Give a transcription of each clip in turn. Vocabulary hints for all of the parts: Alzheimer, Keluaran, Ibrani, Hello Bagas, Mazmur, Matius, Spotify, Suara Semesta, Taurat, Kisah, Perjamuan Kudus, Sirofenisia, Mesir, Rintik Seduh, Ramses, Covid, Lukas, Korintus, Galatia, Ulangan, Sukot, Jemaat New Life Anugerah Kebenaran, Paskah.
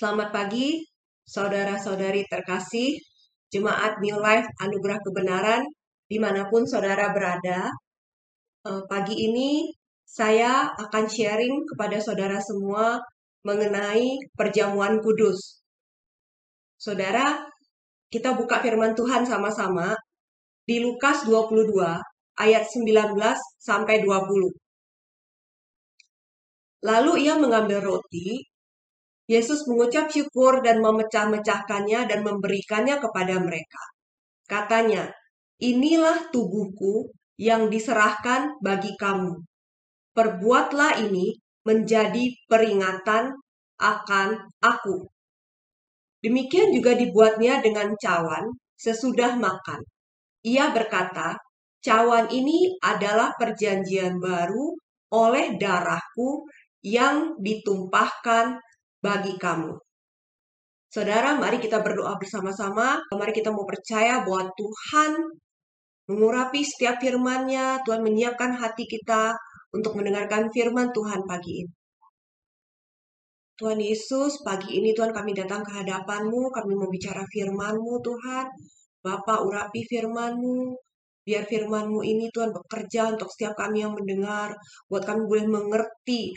Selamat pagi, saudara-saudari terkasih, Jemaat New Life Anugerah Kebenaran, dimanapun saudara berada. Pagi ini saya akan sharing kepada saudara semua mengenai Perjamuan Kudus. Saudara, kita buka firman Tuhan sama-sama di Lukas 22 ayat 19 sampai 20. Lalu ia mengambil roti, Yesus mengucap syukur dan memecah-mecahkannya dan memberikannya kepada mereka. Katanya, inilah tubuhku yang diserahkan bagi kamu. Perbuatlah ini menjadi peringatan akan aku. Demikian juga dibuatnya dengan cawan sesudah makan. Ia berkata, cawan ini adalah perjanjian baru oleh darahku yang ditumpahkan bagi kamu. Saudara, mari kita berdoa bersama-sama. Mari kita mau percaya bahwa Tuhan mengurapi setiap firman-Nya. Tuhan menyiapkan hati kita untuk mendengarkan firman Tuhan pagi ini. Tuhan Yesus, pagi ini Tuhan kami datang ke hadapan-Mu. Kami mau bicara firman-Mu, Tuhan. Bapa, urapi firman-Mu. Biar firman-Mu ini Tuhan bekerja untuk setiap kami yang mendengar. Buat kami boleh mengerti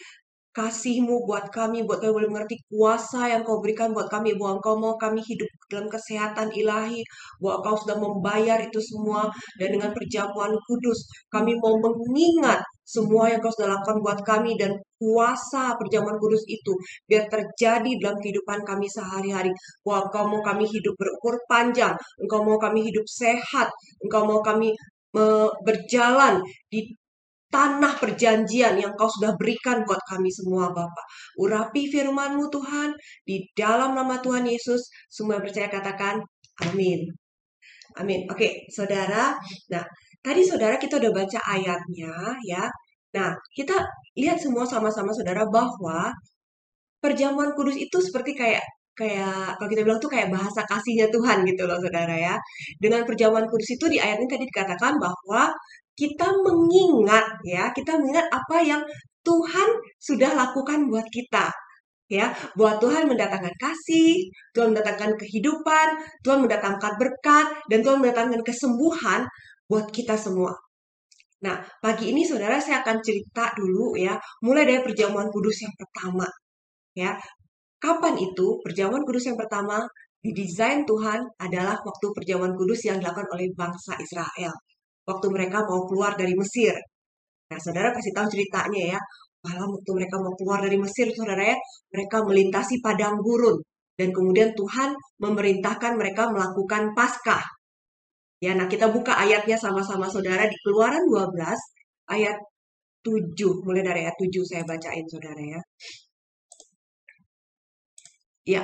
kasih-Mu buat kami boleh mengerti kuasa yang Kau berikan buat kami, bahwa Engkau mau kami hidup dalam kesehatan ilahi, bahwa Engkau sudah membayar itu semua, dan dengan Perjamuan Kudus, kami mau mengingat semua yang Kau sudah lakukan buat kami, dan kuasa Perjamuan Kudus itu biar terjadi dalam kehidupan kami sehari-hari, bahwa Engkau mau kami hidup berukur panjang, Engkau mau kami hidup sehat, Engkau mau kami berjalan di tanah perjanjian yang Kau sudah berikan buat kami semua, Bapa. Urapi firman-Mu, Tuhan, di dalam nama Tuhan Yesus, semua percaya katakan, amin. Amin. Oke, saudara. Nah, tadi saudara kita udah baca ayatnya, ya. Nah, kita lihat semua sama-sama, saudara, bahwa Perjamuan Kudus itu seperti kayak kalau kita bilang tuh kayak bahasa kasihnya Tuhan gitu loh, saudara, ya. Dengan Perjamuan Kudus itu di ayat ini tadi dikatakan bahwa kita mengingat apa yang Tuhan sudah lakukan buat kita, ya, bahwa Tuhan mendatangkan kasih, Tuhan mendatangkan kehidupan, Tuhan mendatangkan berkat, dan Tuhan mendatangkan kesembuhan buat kita semua. Nah, pagi ini saudara saya akan cerita dulu, ya, mulai dari Perjamuan Kudus yang pertama, ya. Kapan itu Perjamuan Kudus yang pertama didesain Tuhan adalah waktu Perjamuan Kudus yang dilakukan oleh bangsa Israel, waktu mereka mau keluar dari Mesir. Nah, saudara kasih tahu ceritanya, ya. Malam waktu mereka mau keluar dari Mesir, saudara, ya, mereka melintasi padang gurun. Dan kemudian Tuhan memerintahkan mereka melakukan Paskah. Ya, nah kita buka ayatnya sama-sama, saudara, di Keluaran 12 ayat 7. Mulai dari ayat 7 saya bacain, saudara, ya. Ya,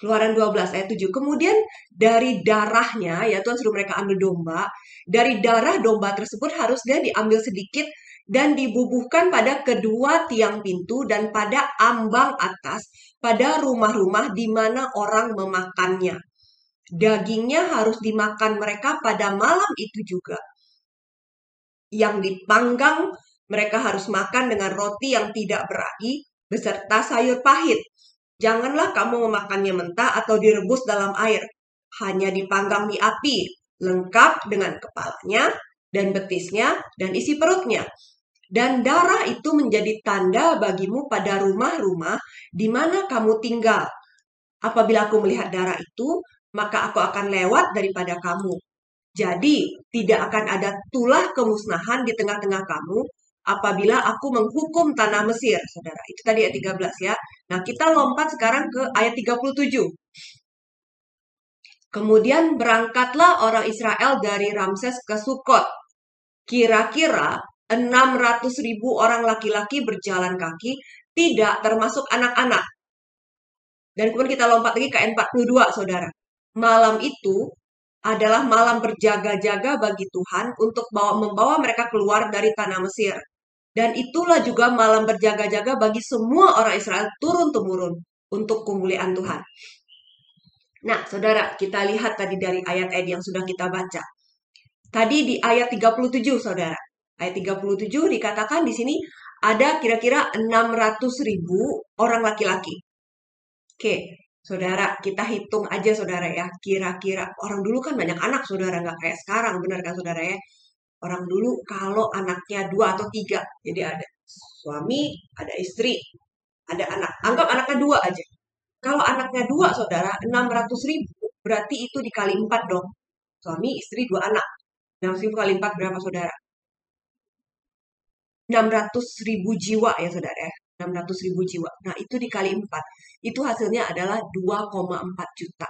Keluaran 12 ayat 7. Kemudian dari darahnya, ya, Tuhan suruh mereka ambil domba. Dari darah domba tersebut harusnya diambil sedikit dan dibubuhkan pada kedua tiang pintu dan pada ambang atas pada rumah-rumah di mana orang memakannya. Dagingnya harus dimakan mereka pada malam itu juga. Yang dipanggang mereka harus makan dengan roti yang tidak berair beserta sayur pahit. Janganlah kamu memakannya mentah atau direbus dalam air, hanya dipanggang di api, lengkap dengan kepalanya dan betisnya dan isi perutnya. Dan darah itu menjadi tanda bagimu pada rumah-rumah di mana kamu tinggal. Apabila aku melihat darah itu, maka aku akan lewat daripada kamu. Jadi, tidak akan ada tulah kemusnahan di tengah-tengah kamu, apabila aku menghukum tanah Mesir, saudara. Itu tadi ayat 13, ya. Nah, kita lompat sekarang ke ayat 37. Kemudian berangkatlah orang Israel dari Ramses ke Sukot. Kira-kira 600.000 orang laki-laki berjalan kaki, tidak termasuk anak-anak. Dan kemudian kita lompat lagi ke ayat 42, saudara. Malam itu adalah malam berjaga-jaga bagi Tuhan untuk membawa mereka keluar dari tanah Mesir. Dan itulah juga malam berjaga-jaga bagi semua orang Israel turun-temurun untuk kemuliaan Tuhan. Nah, saudara, kita lihat tadi dari ayat-ayat yang sudah kita baca. Tadi di ayat 37, saudara. Ayat 37 dikatakan di sini ada kira-kira 600.000 orang laki-laki. Oke, Saudara, kita hitung aja saudara ya, kira-kira orang dulu kan banyak anak saudara, nggak kayak sekarang, benar kan saudara ya? Orang dulu kalau anaknya 2 atau 3, jadi ada suami, ada istri, ada anak. Anggap anaknya 2 aja. Kalau anaknya 2 saudara, 600.000, berarti itu dikali 4 dong. Suami, istri, 2 anak. 600.000 kali 4 berapa saudara? 600.000 jiwa ya saudara ya. 600.000 jiwa. Nah, itu dikali 4. Itu hasilnya adalah 2,4 juta.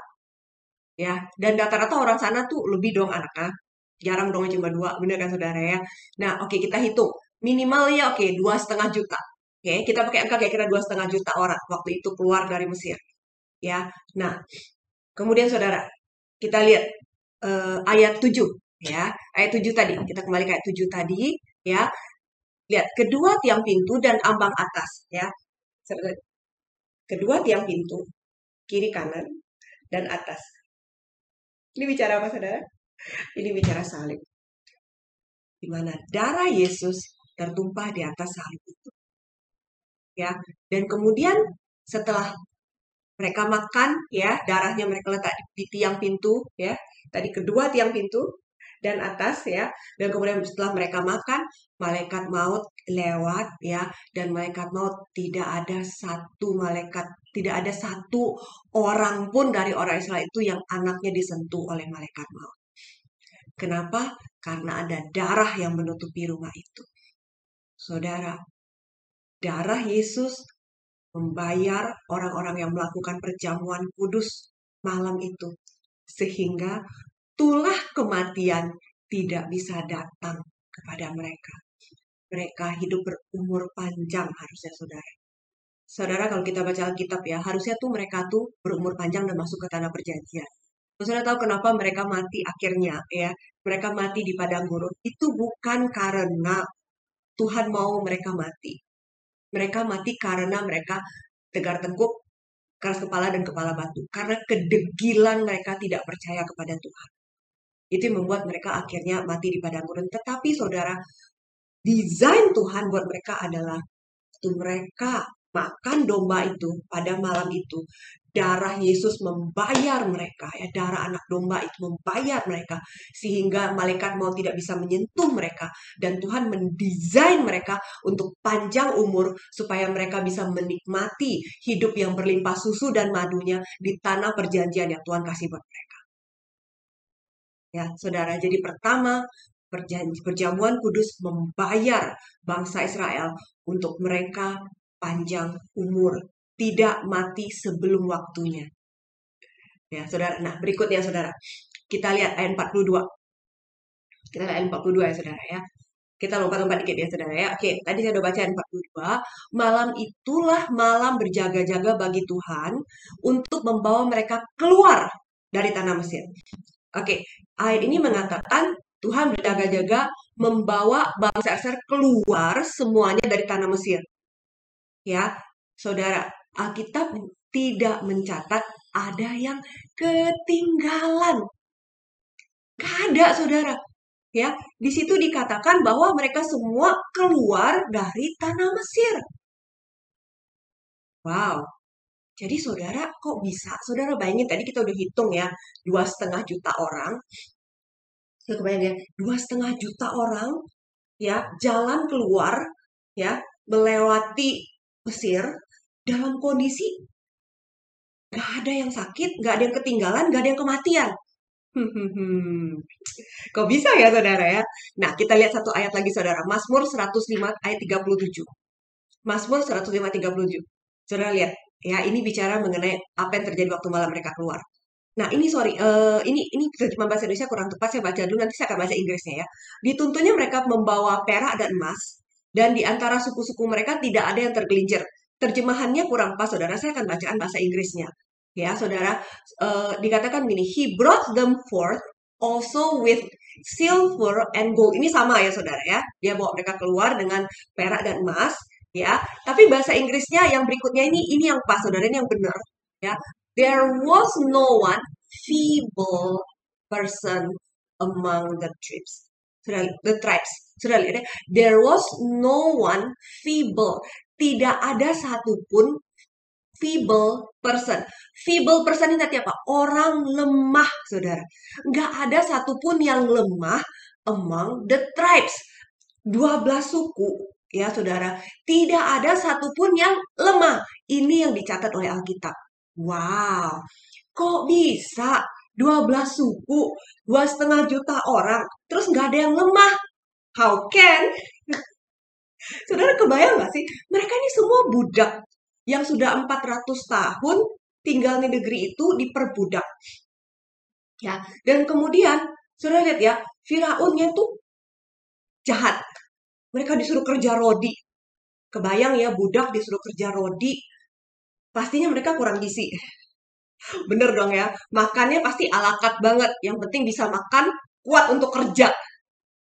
Ya, dan rata-rata orang sana tuh lebih dong anaknya. Jarang dong cuma 2, bener kan saudara ya? Nah, oke, kita hitung. Minimalnya oke, 2,5 juta. Oke, kita pakai angka kira-kira 2,5 juta orang waktu itu keluar dari Mesir. Ya. Nah, kemudian saudara, kita lihat ayat 7 ya. Ayat 7 tadi, kita kembali ke ayat 7 tadi ya. Lihat, kedua tiang pintu dan ambang atas ya. Kedua tiang pintu, kiri kanan dan atas. Ini bicara apa saudara? Ini bicara salib. Di mana darah Yesus tertumpah di atas salib itu. Ya, dan kemudian setelah mereka makan ya, darahnya mereka letak di tiang pintu ya, tadi kedua tiang pintu dan atas ya, dan kemudian setelah mereka makan, malaikat maut lewat ya, dan malaikat maut tidak ada satu orang pun dari orang Israel itu yang anaknya disentuh oleh malaikat maut. Kenapa? Karena ada darah yang menutupi rumah itu. Saudara, darah Yesus membayar orang-orang yang melakukan perjamuan kudus malam itu. Sehingga tulah kematian tidak bisa datang kepada mereka. Mereka hidup berumur panjang harusnya saudara. Saudara, kalau kita baca Alkitab ya, harusnya tuh mereka tuh berumur panjang dan masuk ke tanah perjanjian. Saudara tahu kenapa mereka mati akhirnya ya? Mereka mati di padang gurun. Itu bukan karena Tuhan mau mereka mati. Mereka mati karena mereka tegar tengkuk, keras kepala, dan kepala batu. Karena kedegilan mereka tidak percaya kepada Tuhan. Itu yang membuat mereka akhirnya mati di padang gurun. Tetapi saudara, desain Tuhan buat mereka adalah mereka makan domba itu pada malam itu. Darah Yesus membayar mereka. Ya, darah anak domba itu membayar mereka. Sehingga malaikat maut tidak bisa menyentuh mereka. Dan Tuhan mendesain mereka untuk panjang umur. Supaya mereka bisa menikmati hidup yang berlimpah susu dan madunya di tanah perjanjian yang Tuhan kasih buat mereka. Ya, saudara, jadi pertama, perjamuan kudus membayar bangsa Israel untuk mereka panjang umur, tidak mati sebelum waktunya. Ya, saudara. Nah, berikutnya saudara, kita lihat ayat 42. Kita lihat ayat 42 ya saudara ya. Kita lompat-lompat dikit ya saudara ya. Oke, tadi saya udah baca ayat 42. Malam itulah malam berjaga-jaga bagi Tuhan untuk membawa mereka keluar dari tanah Mesir. Oke, ayat ini mengatakan Tuhan berjaga-jaga membawa bangsa Israel keluar semuanya dari tanah Mesir. Ya, saudara, Alkitab tidak mencatat ada yang ketinggalan. Gak ada, saudara. Ya, di situ dikatakan bahwa mereka semua keluar dari tanah Mesir. Wow. Jadi saudara, kok bisa? Saudara bayangin, tadi kita udah hitung ya, 2,5 juta orang. Kita bayangin ya, 2,5 juta orang ya jalan keluar ya, melewati Mesir dalam kondisi gak ada yang sakit, gak ada yang ketinggalan, gak ada yang kematian. Kok bisa ya saudara ya? Nah, kita lihat satu ayat lagi saudara. Mazmur 105 ayat 37. Mazmur 105 ayat 37. Saudara lihat, ya ini bicara mengenai apa yang terjadi waktu malam mereka keluar. Nah, ini ini terjemahan bahasa Indonesia kurang tepat, saya baca dulu, nanti saya akan baca Inggrisnya ya. Dituntunnya mereka membawa perak dan emas, dan di antara suku-suku mereka tidak ada yang tergelincir. Terjemahannya kurang pas, saudara. Saya akan bacaan bahasa Inggrisnya. Ya, saudara. Dikatakan gini, he brought them forth also with silver and gold. Ini sama ya, saudara ya. Dia bawa mereka keluar dengan perak dan emas. Ya, tapi bahasa Inggrisnya yang berikutnya ini yang pas, saudara. Ini yang benar. Ya, there was no one feeble person among the tribes. The tribes. Sudah lihat ya, there was no one feeble. Tidak ada satupun feeble person. Feeble person ini artinya apa? Orang lemah, saudara. Nggak ada satupun yang lemah among the tribes. 12 suku, ya saudara. Tidak ada satupun yang lemah. Ini yang dicatat oleh Alkitab. Wow, kok bisa? 12 suku, 2,5 juta orang, terus nggak ada yang lemah. How can? Saudara kebayang nggak sih? Mereka ini semua budak yang sudah 400 tahun tinggal di negeri itu diperbudak. Ya, dan kemudian saudara lihat ya, Firaunnya tuh jahat. Mereka disuruh kerja rodi. Kebayang ya, budak disuruh kerja rodi. Pastinya mereka kurang gizi. Bener dong ya, makannya pasti alakat banget. Yang penting bisa makan, kuat untuk kerja.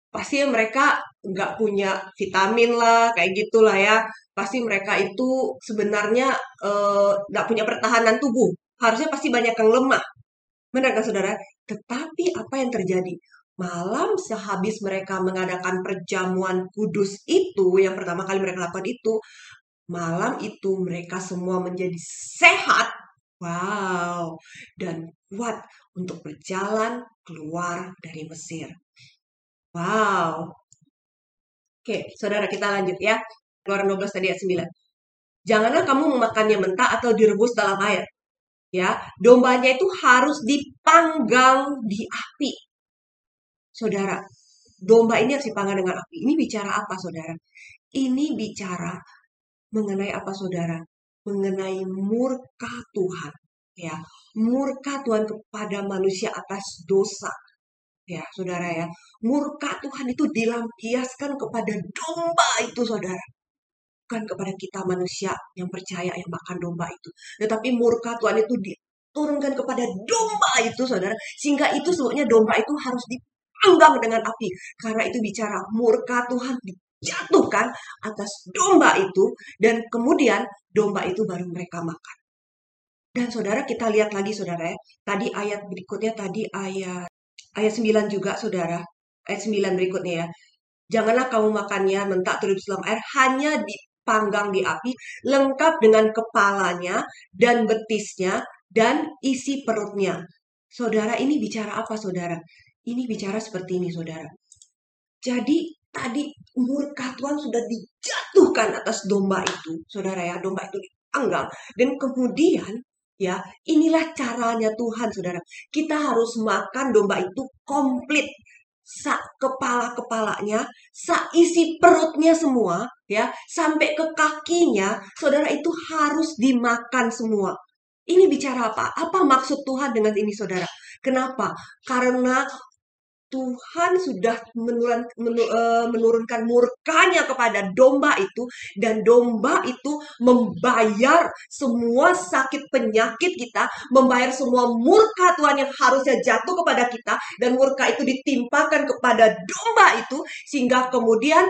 Pasti mereka nggak punya vitamin lah, kayak gitulah ya. Pasti mereka itu sebenarnya nggak punya pertahanan tubuh. Harusnya pasti banyak yang lemah. Benar kan saudara? Tetapi apa yang terjadi? Malam sehabis mereka mengadakan perjamuan kudus itu, yang pertama kali mereka lakukan itu, malam itu mereka semua menjadi sehat. Wow, dan kuat untuk berjalan keluar dari Mesir. Wow. Oke, saudara kita lanjut ya. Keluaran 12 tadi ayat 9. Janganlah kamu memakannya mentah atau direbus dalam air. Ya, dombanya itu harus dipanggang di api. Saudara, domba ini harus dipanggang dengan api. Ini bicara apa, saudara? Ini bicara mengenai apa, saudara? Mengenai murka Tuhan, ya, murka Tuhan kepada manusia atas dosa, ya, saudara ya, murka Tuhan itu dilampiaskan kepada domba itu, saudara, bukan kepada kita manusia yang percaya yang makan domba itu, tetapi murka Tuhan itu diturunkan kepada domba itu, saudara, sehingga itu semuanya domba itu harus dipanggang dengan api, karena itu bicara murka Tuhan jatuhkan atas domba itu, dan kemudian domba itu baru mereka makan. Dan saudara kita lihat lagi saudara ya, tadi ayat berikutnya, tadi ayat 9 juga saudara, ayat 9 berikutnya ya. Janganlah kamu makannya mentah atau direbus dalam air, hanya dipanggang di api, lengkap dengan kepalanya dan betisnya dan isi perutnya. Saudara ini bicara apa saudara? Ini bicara seperti ini saudara. Jadi tadi murka Tuhan sudah dijatuhkan atas domba itu, saudara ya, domba itu dipanggang. Dan kemudian, ya, inilah caranya Tuhan, saudara. Kita harus makan domba itu komplit. Sa kepala-kepalanya, sa isi perutnya semua, ya, sampai ke kakinya, saudara itu harus dimakan semua. Ini bicara apa? Apa maksud Tuhan dengan ini, saudara? Kenapa? Karena Tuhan sudah menurunkan murkanya kepada domba itu, dan domba itu membayar semua sakit penyakit kita, membayar semua murka Tuhan yang harusnya jatuh kepada kita, dan murka itu ditimpakan kepada domba itu, sehingga kemudian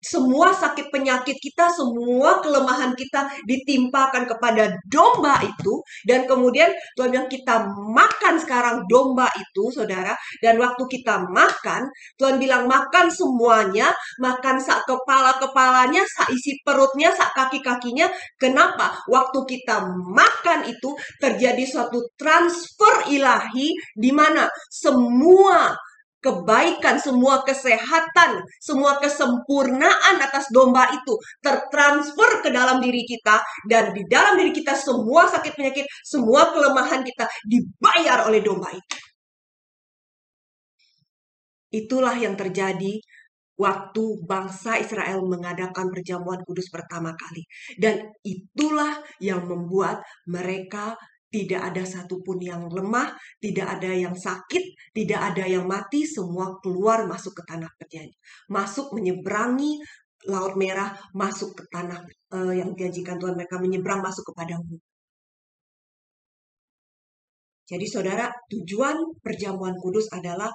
semua sakit penyakit kita, semua kelemahan kita ditimpakan kepada domba itu. Dan kemudian Tuhan bilang kita makan sekarang domba itu, saudara. Dan waktu kita makan, Tuhan bilang makan semuanya. Makan sak kepala-kepalanya, sak isi perutnya, sak kaki-kakinya. Kenapa? Waktu kita makan itu terjadi suatu transfer ilahi, di mana semua kebaikan, semua kesehatan, semua kesempurnaan atas domba itu tertransfer ke dalam diri kita, dan di dalam diri kita semua sakit penyakit, semua kelemahan kita dibayar oleh domba itu. Itulah yang terjadi waktu bangsa Israel mengadakan perjamuan kudus pertama kali, dan itulah yang membuat mereka tidak ada satupun yang lemah, tidak ada yang sakit, tidak ada yang mati, semua keluar masuk ke tanah perjanjian. Masuk menyeberangi Laut Merah, masuk ke tanah yang dijanjikan Tuhan, mereka menyeberang masuk kepadamu. Jadi saudara, tujuan perjamuan kudus adalah,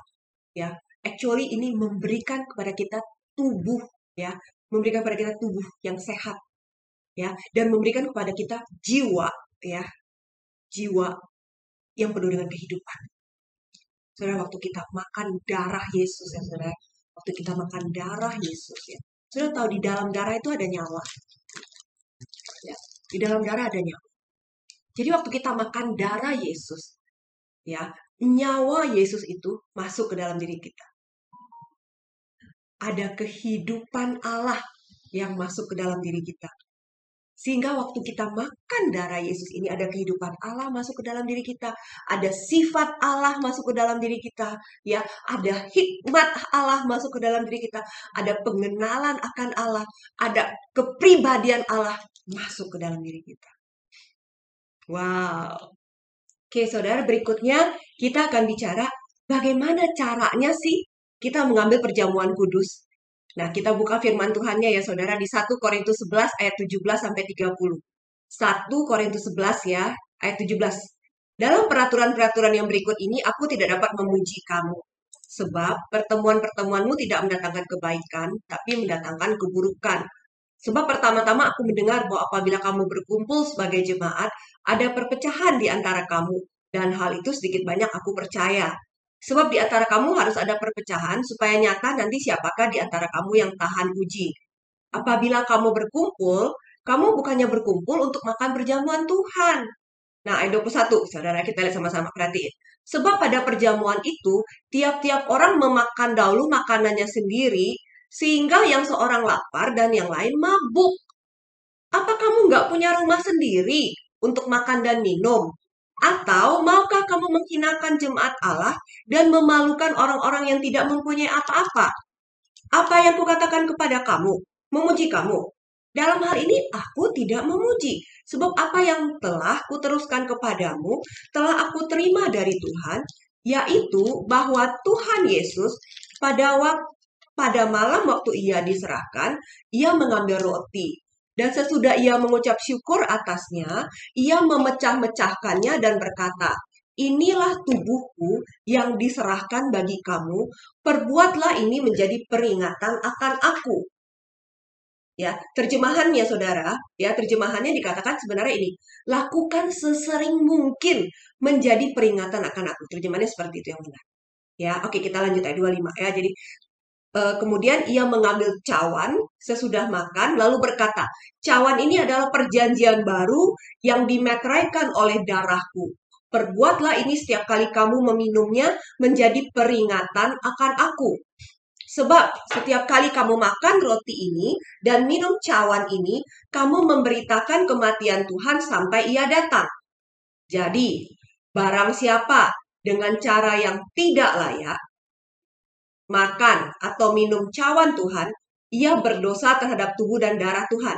ya, actually ini memberikan kepada kita tubuh, ya, memberikan kepada kita tubuh yang sehat, ya, dan memberikan kepada kita jiwa, ya, jiwa yang penuh dengan kehidupan. Saudara, waktu kita makan darah Yesus ya saudara, waktu kita makan darah Yesus ya, saudara tahu di dalam darah itu ada nyawa. Ya, di dalam darah ada nyawa. Jadi waktu kita makan darah Yesus, ya, nyawa Yesus itu masuk ke dalam diri kita. Ada kehidupan Allah yang masuk ke dalam diri kita. Sehingga waktu kita makan darah Yesus ini ada kehidupan Allah masuk ke dalam diri kita, ada sifat Allah masuk ke dalam diri kita, ya, ada hikmat Allah masuk ke dalam diri kita, ada pengenalan akan Allah, ada kepribadian Allah masuk ke dalam diri kita. Wow. Oke, saudara, berikutnya kita akan bicara bagaimana caranya sih kita mengambil perjamuan kudus. Nah, kita buka firman Tuhannya ya, saudara, di 1 Korintus 11 ayat 17-30. 1 Korintus 11 ya, ayat 17. Dalam peraturan-peraturan yang berikut ini, aku tidak dapat memuji kamu. Sebab pertemuan-pertemuanmu tidak mendatangkan kebaikan, tapi mendatangkan keburukan. Sebab pertama-tama aku mendengar bahwa apabila kamu berkumpul sebagai jemaat, ada perpecahan di antara kamu. Dan hal itu sedikit banyak aku percaya. Sebab di antara kamu harus ada perpecahan supaya nyata nanti siapakah di antara kamu yang tahan uji. Apabila kamu berkumpul, kamu bukannya berkumpul untuk makan perjamuan Tuhan. Nah, ayat 21, saudara, kita lihat sama-sama, perhatiin. Sebab pada perjamuan itu, tiap-tiap orang memakan dahulu makanannya sendiri, sehingga yang seorang lapar dan yang lain mabuk. Apa kamu nggak punya rumah sendiri untuk makan dan minum? Atau maukah kamu menghinakan jemaat Allah dan memalukan orang-orang yang tidak mempunyai apa-apa? Apa yang kukatakan kepada kamu? Memuji kamu. Dalam hal ini aku tidak memuji. Sebab apa yang telah kuteruskan kepadamu, telah aku terima dari Tuhan, yaitu bahwa Tuhan Yesus pada malam waktu ia diserahkan, ia mengambil roti. Dan sesudah ia mengucap syukur atasnya, ia memecah-mecahkannya dan berkata, "Inilah tubuhku yang diserahkan bagi kamu, perbuatlah ini menjadi peringatan akan aku." Ya, terjemahannya, saudara, ya, terjemahannya dikatakan sebenarnya ini, lakukan sesering mungkin menjadi peringatan akan aku. Terjemahannya seperti itu yang benar. Ya, oke, kita lanjut ayat 25 ya. Jadi kemudian ia mengambil cawan sesudah makan, lalu berkata, "Cawan ini adalah perjanjian baru yang dimeteraikan oleh darahku. Perbuatlah ini setiap kali kamu meminumnya menjadi peringatan akan aku. Sebab setiap kali kamu makan roti ini dan minum cawan ini, kamu memberitakan kematian Tuhan sampai ia datang. Jadi, barang siapa dengan cara yang tidak layak makan atau minum cawan Tuhan, ia berdosa terhadap tubuh dan darah Tuhan.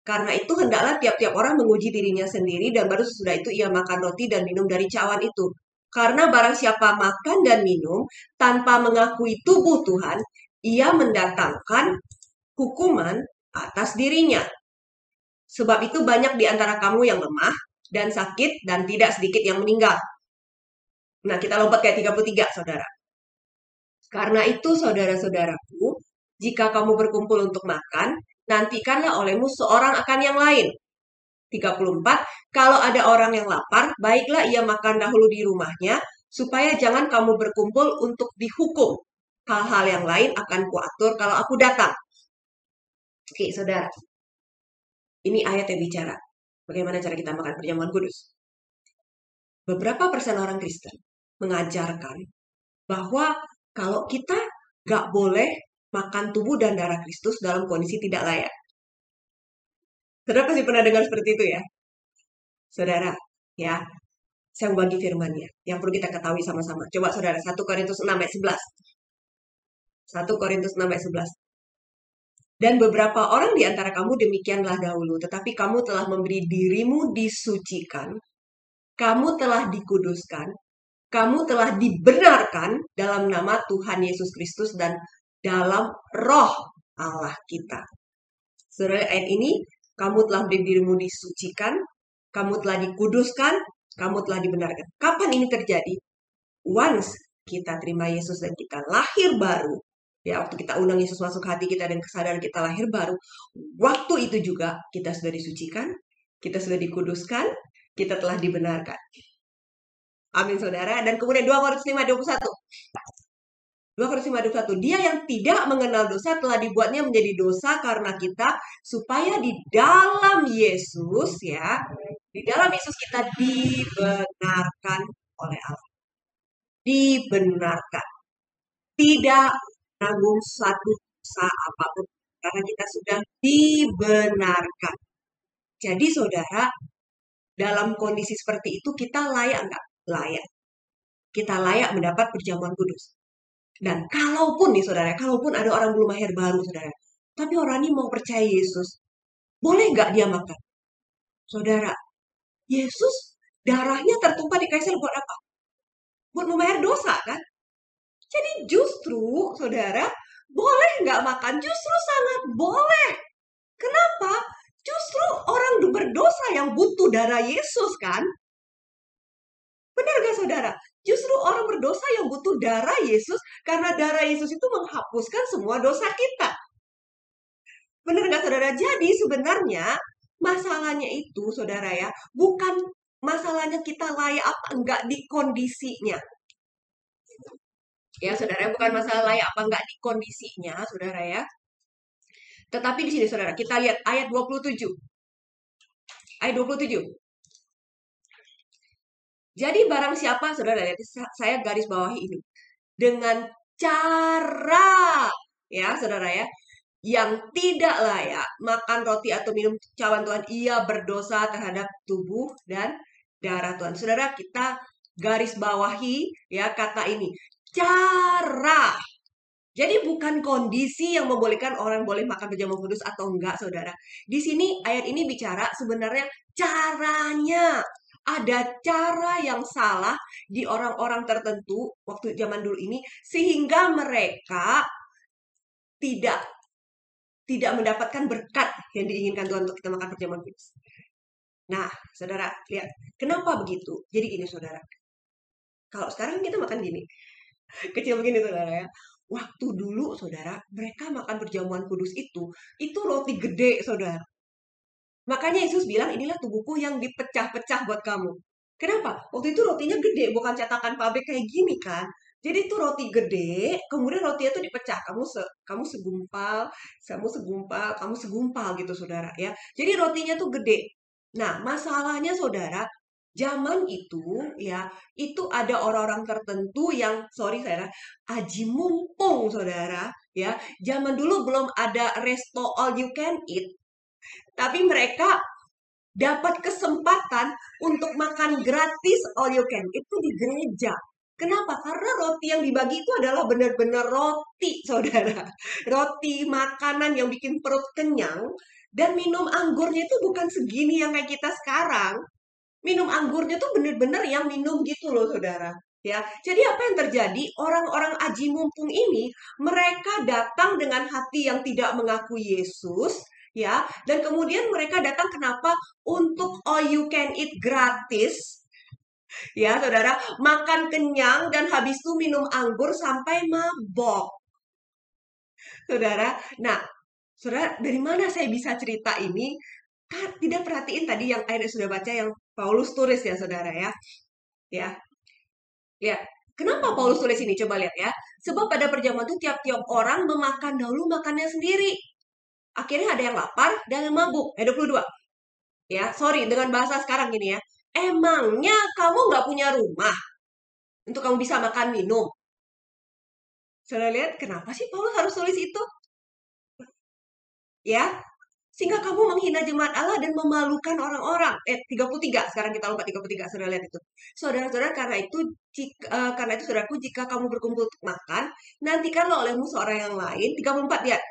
Karena itu hendaklah tiap-tiap orang menguji dirinya sendiri dan baru sesudah itu ia makan roti dan minum dari cawan itu. Karena barang siapa makan dan minum tanpa mengakui tubuh Tuhan, ia mendatangkan hukuman atas dirinya. Sebab itu banyak di antara kamu yang lemah dan sakit dan tidak sedikit yang meninggal." Nah, kita lompat ke 33, saudara. "Karena itu, saudara-saudaraku, jika kamu berkumpul untuk makan, nantikanlah olehmu seorang akan yang lain. 34, kalau ada orang yang lapar, baiklah ia makan dahulu di rumahnya, supaya jangan kamu berkumpul untuk dihukum. Hal-hal yang lain akan kuatur kalau aku datang." Oke, saudara. Ini ayat yang bicara bagaimana cara kita makan perjamuan kudus. Beberapa persen orang Kristen mengajarkan bahwa kalau kita gak boleh makan tubuh dan darah Kristus dalam kondisi tidak layak. Saudara pasti pernah dengar seperti itu ya. Saudara, ya, saya mau bagi firmannya yang perlu kita ketahui sama-sama. Coba saudara, 1 Korintus 6 ayat 11. 1 Korintus 6 ayat 11. "Dan beberapa orang di antara kamu demikianlah dahulu, tetapi kamu telah memberi dirimu disucikan, kamu telah dikuduskan, kamu telah dibenarkan dalam nama Tuhan Yesus Kristus dan dalam roh Allah kita." Saudara, ayat ini, kamu telah dirimu disucikan, kamu telah dikuduskan, kamu telah dibenarkan. Kapan ini terjadi? Once kita terima Yesus dan kita lahir baru. Ya, waktu kita undang Yesus masuk hati kita dan kesadaran kita lahir baru. Waktu itu juga kita sudah disucikan, kita sudah dikuduskan, kita telah dibenarkan. Amin, saudara. Dan kemudian 2 Korintus 5:21. 2 Korintus 5:21. "Dia yang tidak mengenal dosa telah dibuatnya menjadi dosa karena kita, supaya di dalam Yesus, ya, Di dalam Yesus kita dibenarkan oleh Allah. Dibenarkan. Tidak menanggung satu dosa apapun. Karena kita sudah dibenarkan. Jadi saudara, dalam kondisi seperti itu kita layak nggak? Layak. Kita layak mendapat perjamuan kudus. Dan kalaupun nih saudara, kalaupun ada orang belum lahir baru saudara, tapi orang ini mau percaya Yesus, boleh nggak dia makan? Saudara, Yesus darahnya tertumpah di kaisel buat apa? Buat membayar dosa kan? Jadi justru saudara, boleh nggak makan? Justru sangat boleh. Kenapa? Justru orang berdosa yang butuh darah Yesus kan? Benar gak saudara? Justru orang berdosa yang butuh darah Yesus, karena darah Yesus itu menghapuskan semua dosa kita. Benar gak saudara? Jadi sebenarnya masalahnya itu saudara ya, bukan masalahnya kita layak apa enggak di kondisinya. Ya saudara, bukan masalah layak apa enggak di kondisinya saudara ya. Tetapi di sini saudara, kita lihat ayat 27. Ayat 27. Jadi barang siapa, saudara, saya garis bawahi ini. Dengan cara, ya saudara ya, yang tidak layak makan roti atau minum cawan Tuhan, ia berdosa terhadap tubuh dan darah Tuhan. Saudara, kita garis bawahi ya kata ini. Cara. Jadi bukan kondisi yang membolehkan orang boleh makan perjamuan kudus atau enggak, saudara. Di sini ayat ini bicara sebenarnya caranya. Ada cara yang salah di orang-orang tertentu waktu zaman dulu ini, sehingga mereka tidak mendapatkan berkat yang diinginkan Tuhan untuk kita makan perjamuan kudus. Nah, saudara, lihat. Kenapa begitu? Jadi gini, saudara. Kalau sekarang kita makan gini. Kecil begini, saudara ya. Waktu dulu, saudara, mereka makan perjamuan kudus itu roti gede, saudara. Makanya Yesus bilang, inilah tubuhku yang dipecah-pecah buat kamu. Kenapa? Waktu itu rotinya gede, bukan cetakan pabrik kayak gini kan. Jadi itu roti gede, kemudian rotinya itu dipecah. Kamu segumpal gitu, saudara. Ya. Jadi rotinya tuh gede. Nah, masalahnya, saudara, zaman itu ya, itu ada orang-orang tertentu yang sorry saudara, aji mumpung saudara ya. Zaman dulu belum ada resto all you can eat. Tapi mereka dapat kesempatan untuk makan gratis all you can eat itu di gereja. Kenapa? Karena roti yang dibagi itu adalah benar-benar roti, saudara. Roti makanan yang bikin perut kenyang, dan minum anggurnya itu bukan segini yang kayak kita sekarang. Minum anggurnya tuh bener-bener yang minum gitu loh saudara ya. Jadi apa yang terjadi, orang-orang aji mumpung ini mereka datang dengan hati yang tidak mengakui Yesus ya, dan kemudian mereka datang kenapa? Untuk all you can eat gratis ya saudara, makan kenyang dan habis itu minum anggur sampai mabok saudara. Nah saudara, dari mana saya bisa cerita ini? Tidak perhatiin tadi yang ayat sudah baca yang Paulus tulis ya saudara ya. Ya. Kenapa Paulus tulis ini? Coba lihat ya. Sebab pada perjamuan itu tiap-tiap orang memakan dahulu makannya sendiri. Akhirnya ada yang lapar dan yang mabuk. Ayat 22. Ya, sorry dengan bahasa sekarang gini ya. Emangnya kamu nggak punya rumah untuk kamu bisa makan minum? Saudara lihat, kenapa sih Paulus harus tulis itu? Ya. Sehingga kamu menghina jemaat Allah dan memalukan orang-orang. 33, sekarang kita lompat 33, saudara lihat itu. Saudara-saudara, karena itu saudaraku, jika kamu berkumpul untuk makan, nantikanlah olehmu seorang yang lain. 34, lihat.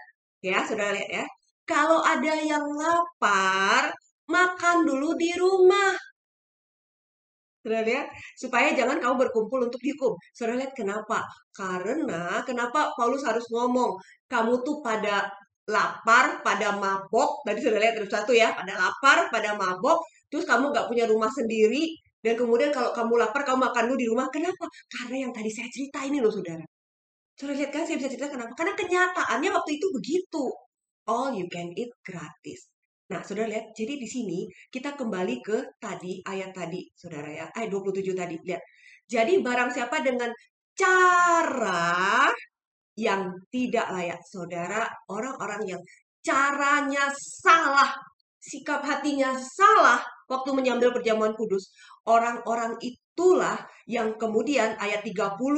Ya, saudara lihat ya. Kalau ada yang lapar, makan dulu di rumah. Saudara lihat, supaya jangan kamu berkumpul untuk dihukum. Saudara lihat kenapa? Karena, kenapa Paulus harus ngomong, kamu tuh pada lapar, pada mabok, tadi sudah lihat terus satu ya, pada lapar, pada mabok, terus kamu nggak punya rumah sendiri, dan kemudian kalau kamu lapar, kamu makan dulu di rumah, kenapa? Karena yang tadi saya cerita ini loh, saudara. Saudara lihat kan, saya bisa cerita kenapa? Karena kenyataannya waktu itu begitu. All you can eat gratis. Nah, saudara lihat, jadi di sini kita kembali ke tadi, ayat tadi, saudara ya, ayat 27 tadi, lihat. Jadi barang siapa dengan cara yang tidak layak, saudara, orang-orang yang caranya salah, sikap hatinya salah, waktu menyambel perjamuan kudus, orang-orang itulah yang kemudian ayat 30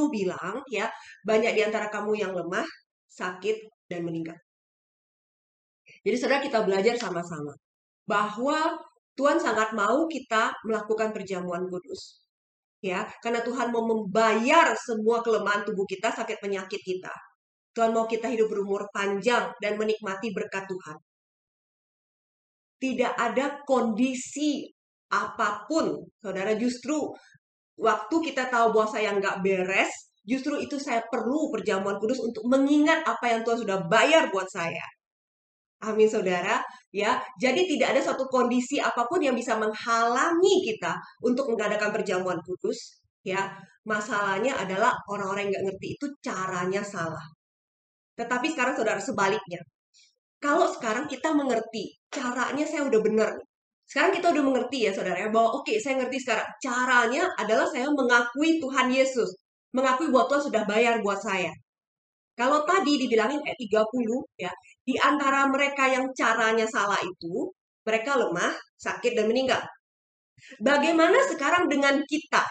bilang ya, banyak di antara kamu yang lemah, sakit, dan meninggal. Jadi saudara, kita belajar sama-sama bahwa Tuhan sangat mau kita melakukan perjamuan kudus. Ya, karena Tuhan mau membayar semua kelemahan tubuh kita, sakit penyakit kita. Tuhan mau kita hidup berumur panjang dan menikmati berkat Tuhan. Tidak ada kondisi apapun, saudara, justru waktu kita tahu bahwa saya nggak beres, justru itu saya perlu perjamuan kudus untuk mengingat apa yang Tuhan sudah bayar buat saya. Amin, saudara. Ya, jadi tidak ada satu kondisi apapun yang bisa menghalangi kita untuk mengadakan perjamuan kudus. Ya, masalahnya adalah orang-orang yang nggak ngerti itu caranya salah. Tetapi sekarang saudara sebaliknya, kalau sekarang kita mengerti caranya saya udah bener. Sekarang kita udah mengerti ya saudara bahwa oke, saya ngerti sekarang. Caranya adalah saya mengakui Tuhan Yesus, mengakui bahwa Tuhan sudah bayar buat saya. Kalau tadi dibilangin ayat 30 ya, di antara mereka yang caranya salah itu, mereka lemah, sakit, dan meninggal. Bagaimana sekarang dengan kita,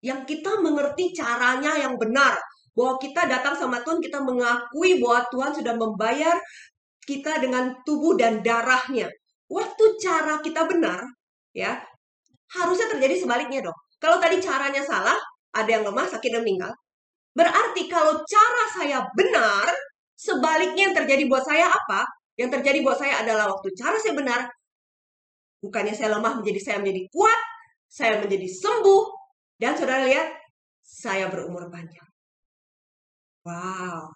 yang kita mengerti caranya yang benar, bahwa kita datang sama Tuhan, kita mengakui bahwa Tuhan sudah membayar kita dengan tubuh dan darahnya. Waktu cara kita benar, ya, harusnya terjadi sebaliknya dong. Kalau tadi caranya salah, ada yang lemah, sakit, dan meninggal. Berarti kalau cara saya benar, sebaliknya yang terjadi buat saya apa? Yang terjadi buat saya adalah waktu cara saya benar, bukannya saya lemah menjadi saya menjadi kuat, saya menjadi sembuh, dan saudara lihat, saya berumur panjang. Wow.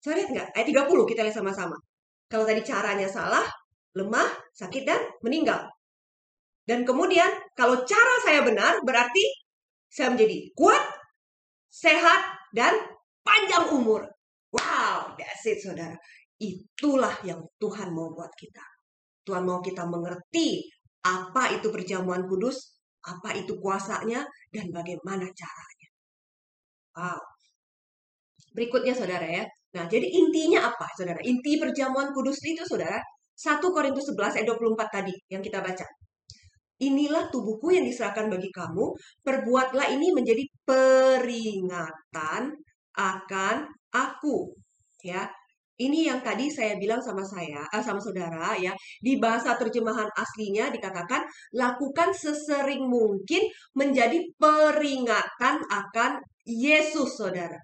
Saudara lihat nggak? Ayat 30 kita lihat sama-sama. Kalau tadi caranya salah, lemah, sakit, dan meninggal. Dan kemudian, kalau cara saya benar, berarti saya menjadi kuat, sehat, dan panjang umur. Wow, that's it saudara. Itulah yang Tuhan mau buat kita. Tuhan mau kita mengerti apa itu perjamuan kudus, apa itu kuasanya, dan bagaimana caranya. Wow. Berikutnya saudara ya. Nah, jadi intinya apa saudara? Inti perjamuan kudus itu saudara, 1 Korintus 11 ayat 24 tadi yang kita baca. Inilah tubuhku yang diserahkan bagi kamu, perbuatlah ini menjadi peringatan akan aku. Ya, ini yang tadi saya bilang sama saudara ya. Di bahasa terjemahan aslinya dikatakan lakukan sesering mungkin menjadi peringatan akan Yesus, saudara.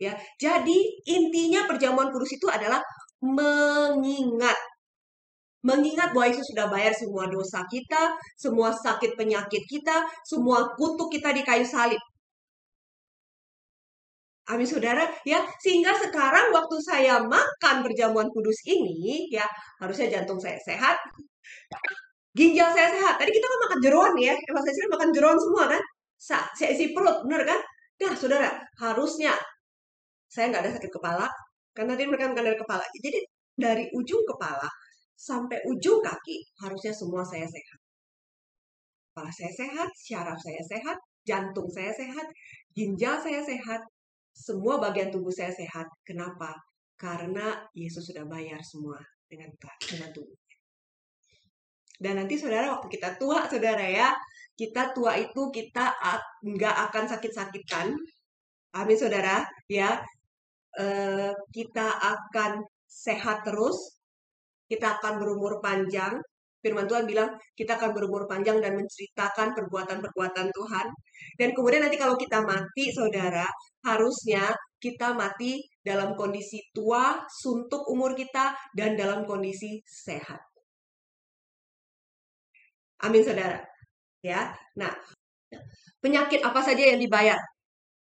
Ya, jadi intinya perjamuan kudus itu adalah mengingat. Mengingat bahwa Yesus sudah bayar semua dosa kita, semua sakit penyakit kita, semua kutuk kita di kayu salib. Amin saudara, ya. Sehingga sekarang waktu saya makan perjamuan kudus ini, ya, harusnya jantung saya sehat, ginjal saya sehat. Tadi kita kan makan jeroan ya, emang saya sering makan jeroan semua kan? Saya isi perut, bener kan? Nah saudara, harusnya saya nggak ada sakit kepala, karena tadi mereka makan dari kepala. Jadi dari ujung kepala sampai ujung kaki, harusnya semua saya sehat. Kepala saya sehat, syaraf saya sehat, jantung saya sehat, ginjal saya sehat, semua bagian tubuh saya sehat. Kenapa? Karena Yesus sudah bayar semua dengan tubuhnya. Dan nanti saudara, waktu kita tua, saudara ya, kita tua itu kita nggak akan sakit-sakitan. Amin saudara, ya. Kita akan sehat terus. Kita akan berumur panjang. Firman Tuhan bilang, kita akan berumur panjang dan menceritakan perbuatan-perbuatan Tuhan. Dan kemudian nanti kalau kita mati, saudara, harusnya kita mati dalam kondisi tua, suntuk umur kita, dan dalam kondisi sehat. Amin, saudara. Ya. Nah, penyakit apa saja yang dibayar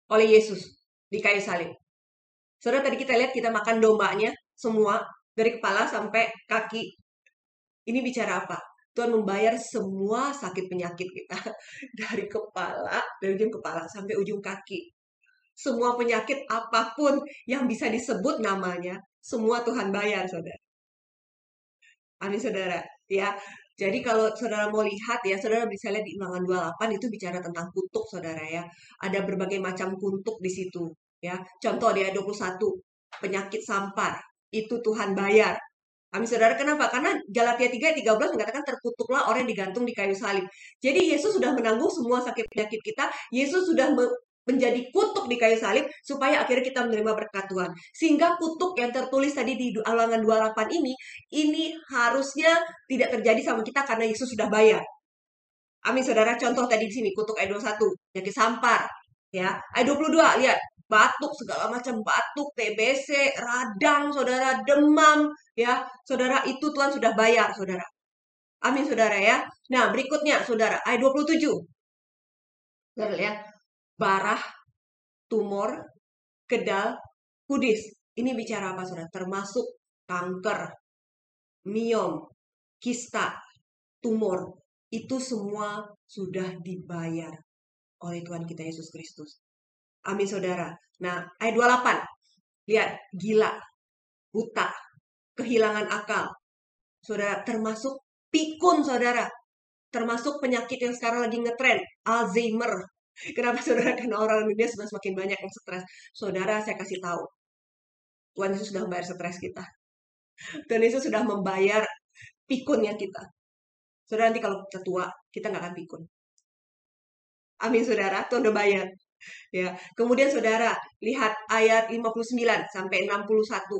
oleh Yesus di kayu salib? Saudara, tadi kita lihat kita makan dombanya semua, dari kepala sampai kaki. Ini bicara apa? Tuhan membayar semua sakit penyakit kita. Dari kepala, dari ujung kepala sampai ujung kaki. Semua penyakit apapun yang bisa disebut namanya, semua Tuhan bayar, saudara. Amin, saudara. Ya, jadi kalau saudara mau lihat ya, saudara bisa lihat di Ulangan 28 itu bicara tentang kutuk, saudara ya. Ada berbagai macam kutuk di situ. Ya, contoh di ayat 21, penyakit sampar. Itu Tuhan bayar. Amin saudara, kenapa? Karena Galatia 3:13 mengatakan terkutuklah orang yang digantung di kayu salib. Jadi Yesus sudah menanggung semua sakit penyakit kita. Yesus sudah menjadi kutuk di kayu salib supaya akhirnya kita menerima berkat Tuhan. Sehingga kutuk yang tertulis tadi di Ulangan 28 ini harusnya tidak terjadi sama kita karena Yesus sudah bayar. Amin saudara, contoh tadi di sini kutuk ayat 21, penyakit sampar ya. Ayat 22 lihat, batuk, segala macam batuk, TBC, radang, saudara, demam, ya, saudara, itu Tuhan sudah bayar, saudara. Amin, saudara, ya. Nah, berikutnya, saudara, ayat 27. Saudara, ya, barah, tumor, kedal, kudis. Ini bicara apa, saudara? Termasuk kanker, miom, kista, tumor. Itu semua sudah dibayar oleh Tuhan kita Yesus Kristus. Amin saudara. Nah, ayat 28. Lihat, gila, buta, kehilangan akal. Saudara, termasuk pikun saudara. Termasuk penyakit yang sekarang lagi ngetren, Alzheimer. Kenapa saudara? Karena orang dunia sudah semakin banyak yang stres. Saudara, saya kasih tahu. Tuhan Yesus sudah membayar stres kita. Tuhan Yesus sudah membayar pikunnya kita. Saudara, nanti kalau kita tua, kita nggak akan pikun. Amin saudara, Tuhan udah bayar. Ya, kemudian saudara lihat ayat 59 sampai 61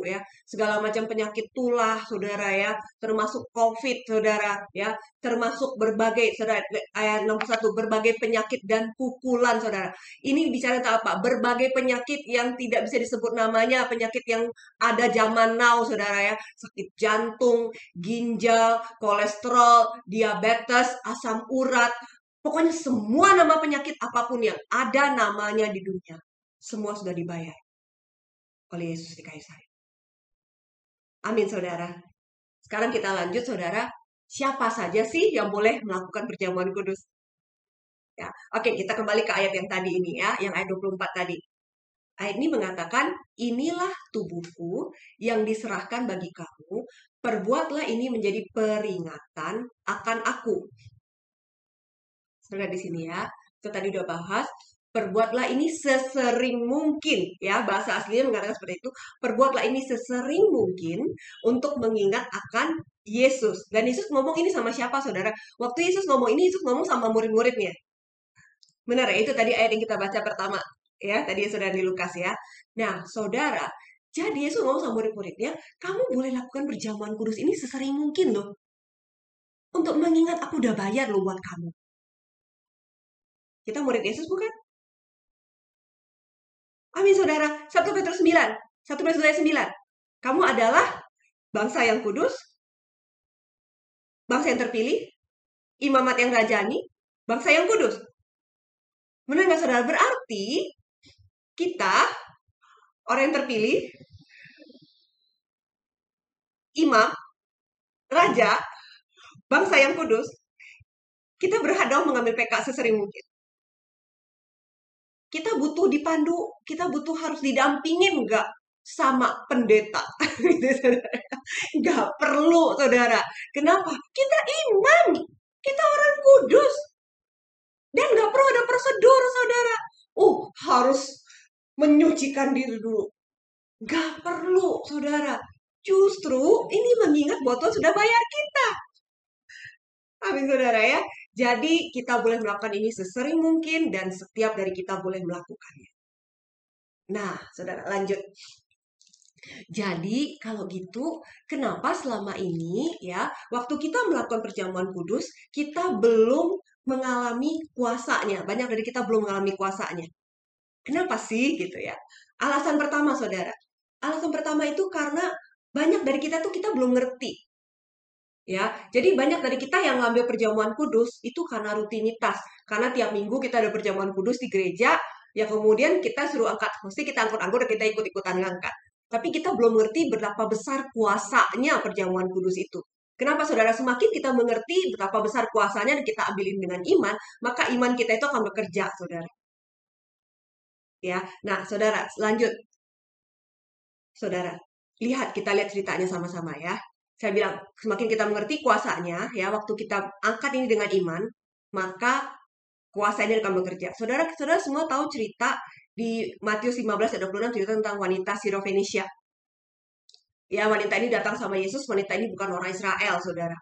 ya. Segala macam penyakit tulah saudara ya, termasuk Covid saudara ya, termasuk berbagai saudara ayat 61 berbagai penyakit dan pukulan saudara. Ini bicara tentang apa? Berbagai penyakit yang tidak bisa disebut namanya, penyakit yang ada zaman now saudara ya. Sakit jantung, ginjal, kolesterol, diabetes, asam urat. Pokoknya semua nama penyakit apapun yang ada namanya di dunia, semua sudah dibayar oleh Yesus di kayu salib. Amin saudara. Sekarang kita lanjut saudara, siapa saja sih yang boleh melakukan perjamuan kudus? Ya, oke, kita kembali ke ayat yang tadi ini ya, yang ayat 24 tadi. Ayat ini mengatakan, inilah tubuhku yang diserahkan bagi kamu, perbuatlah ini menjadi peringatan akan aku. Saudara di sini ya, kita tadi udah bahas, perbuatlah ini sesering mungkin ya, bahasa aslinya mengatakan seperti itu, perbuatlah ini sesering mungkin untuk mengingat akan Yesus. Dan Yesus ngomong ini sama siapa saudara? Waktu Yesus ngomong ini, Yesus ngomong sama murid-muridnya. Benar ya, itu tadi ayat yang kita baca pertama ya, tadi saudara di Lukas ya. Nah saudara, jadi Yesus ngomong sama murid-muridnya, kamu boleh lakukan perjamuan kudus ini sesering mungkin loh. Untuk mengingat aku udah bayar loh buat kamu. Kita murid Yesus bukan? Amin saudara. 1 Petrus 2 ayat 9. Kamu adalah bangsa yang kudus, bangsa yang terpilih, imamat yang rajani, bangsa yang kudus. Benar nggak saudara? Berarti kita orang yang terpilih, imam, raja, bangsa yang kudus. Kita berhak dong mengambil PK sesering mungkin. Kita butuh dipandu, kita butuh harus didampingin nggak sama pendeta. Nggak perlu, saudara. Kenapa? Kita imam, kita orang kudus. Dan nggak perlu ada prosedur, saudara. Harus menyucikan diri dulu. Nggak perlu, saudara. Justru ini mengingat bahwa Tuhan sudah bayar kita. Amin, saudara ya. Jadi kita boleh melakukan ini sesering mungkin dan setiap dari kita boleh melakukannya. Nah, saudara lanjut. Jadi kalau gitu, kenapa selama ini ya, waktu kita melakukan perjamuan kudus, kita belum mengalami kuasanya. Banyak dari kita belum mengalami kuasanya. Kenapa sih gitu ya? Alasan pertama saudara. Alasan pertama itu karena banyak dari kita tuh kita belum ngerti. Ya, jadi banyak dari kita yang ngambil perjamuan kudus itu karena rutinitas. Karena tiap minggu kita ada perjamuan kudus di gereja, ya kemudian kita suruh angkat, mesti kita angkut-angkut dan kita ikut-ikutan ngangkat. Tapi kita belum ngerti betapa besar kuasanya perjamuan kudus itu. Kenapa saudara? Semakin kita mengerti betapa besar kuasanya dan kita ambilin dengan iman, maka iman kita itu akan bekerja, saudara. Ya, nah saudara, lanjut. Saudara, lihat, kita lihat ceritanya sama-sama ya. Saya bilang, semakin kita mengerti kuasanya, ya, waktu kita angkat ini dengan iman, maka kuasanya akan bekerja. Saudara-saudara semua tahu cerita di Matius 15:26 cerita tentang wanita Sirofenisia. Ya, wanita ini datang sama Yesus, wanita ini bukan orang Israel, saudara.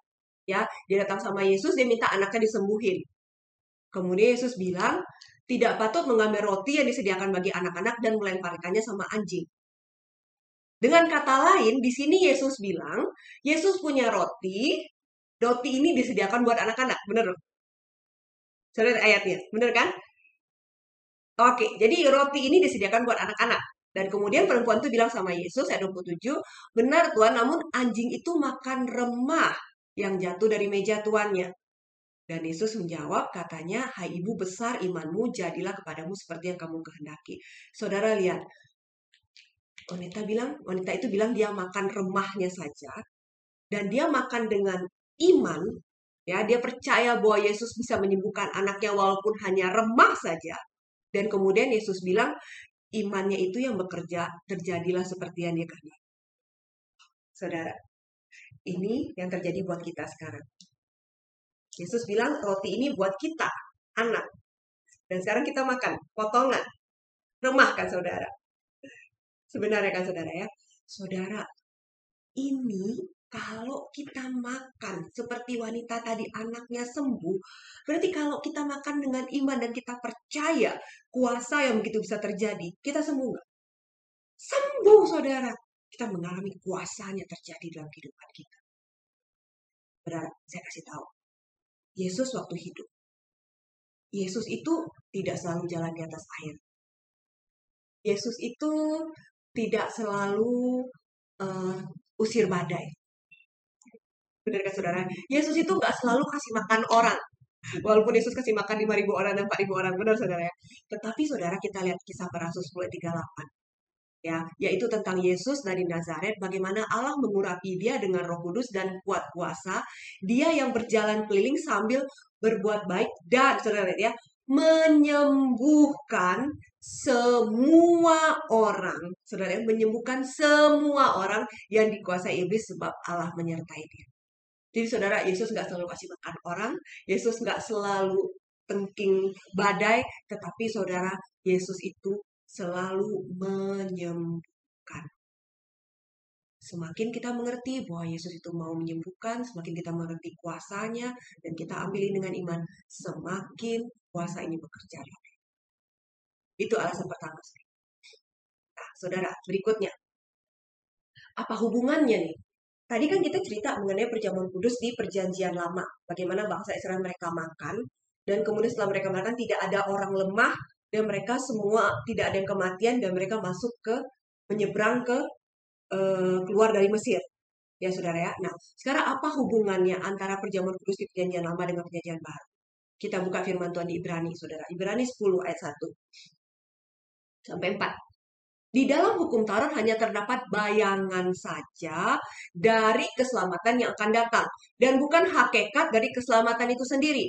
Ya, dia datang sama Yesus, dia minta anaknya disembuhin. Kemudian Yesus bilang, tidak patut mengambil roti yang disediakan bagi anak-anak dan melemparkannya sama anjing. Dengan kata lain, di sini Yesus bilang, Yesus punya roti, roti ini disediakan buat anak-anak, bener? Saudara ayatnya, bener kan? Oke, jadi roti ini disediakan buat anak-anak. Dan kemudian perempuan itu bilang sama Yesus, ayat 27, benar Tuhan, namun anjing itu makan remah yang jatuh dari meja tuannya. Dan Yesus menjawab, katanya, hai ibu besar imanmu, jadilah kepadamu seperti yang kamu kehendaki. Saudara lihat, wanita itu bilang dia makan remahnya saja. Dan dia makan dengan iman, ya, dia percaya bahwa Yesus bisa menyembuhkan anaknya walaupun hanya remah saja. Dan kemudian Yesus bilang, imannya itu yang bekerja, terjadilah seperti yang dia kehendaki. Saudara, ini yang terjadi buat kita sekarang. Yesus bilang roti ini buat kita, anak. Dan sekarang kita makan potongan, remah kan saudara? Sebenarnya kan saudara ya? Saudara, ini kalau kita makan seperti wanita tadi anaknya sembuh, berarti kalau kita makan dengan iman dan kita percaya kuasa yang begitu bisa terjadi, kita sembuh nggak? Sembuh saudara. Kita mengalami kuasanya terjadi dalam kehidupan kita. Saudara, saya kasih tahu. Yesus waktu hidup. Yesus itu tidak selalu jalan di atas air. Yesus itu tidak selalu usir badai. Benar kan saudara? Yesus itu nggak selalu kasih makan orang. Walaupun Yesus kasih makan 5.000 orang dan 4.000 orang. Benar saudara ya? Tetapi saudara kita lihat kisah para rasul 10:38. Ya, yaitu tentang Yesus dari Nazaret. Bagaimana Allah mengurapi dia dengan Roh Kudus dan kuat kuasa. Dia yang berjalan keliling sambil berbuat baik. Dan saudara ya, menyembuhkan semua orang. Saudara ya, menyembuhkan semua orang yang dikuasai iblis sebab Allah menyertai dia. Jadi saudara, Yesus nggak selalu kasih makan orang, Yesus nggak selalu tengking badai, tetapi saudara, Yesus itu selalu menyembuhkan. Semakin kita mengerti bahwa Yesus itu mau menyembuhkan, semakin kita mengerti kuasanya, dan kita ambilin dengan iman, semakin kuasa ini bekerja. Itu alasan pertama. Nah, saudara, berikutnya. Apa hubungannya nih? Tadi kan kita cerita mengenai perjamuan kudus di perjanjian lama. Bagaimana bangsa Israel mereka makan. Dan kemudian setelah mereka makan tidak ada orang lemah. Dan mereka semua tidak ada yang kematian. Dan mereka masuk ke, menyeberang ke, keluar dari Mesir. Ya saudara ya. Nah sekarang apa hubungannya antara perjamuan kudus di perjanjian lama dengan perjanjian baru? Kita buka firman Tuhan di Ibrani saudara. Ibrani 10 ayat 1 sampai 4. Di dalam hukum Taurat hanya terdapat bayangan saja dari keselamatan yang akan datang. Dan bukan hakikat dari keselamatan itu sendiri.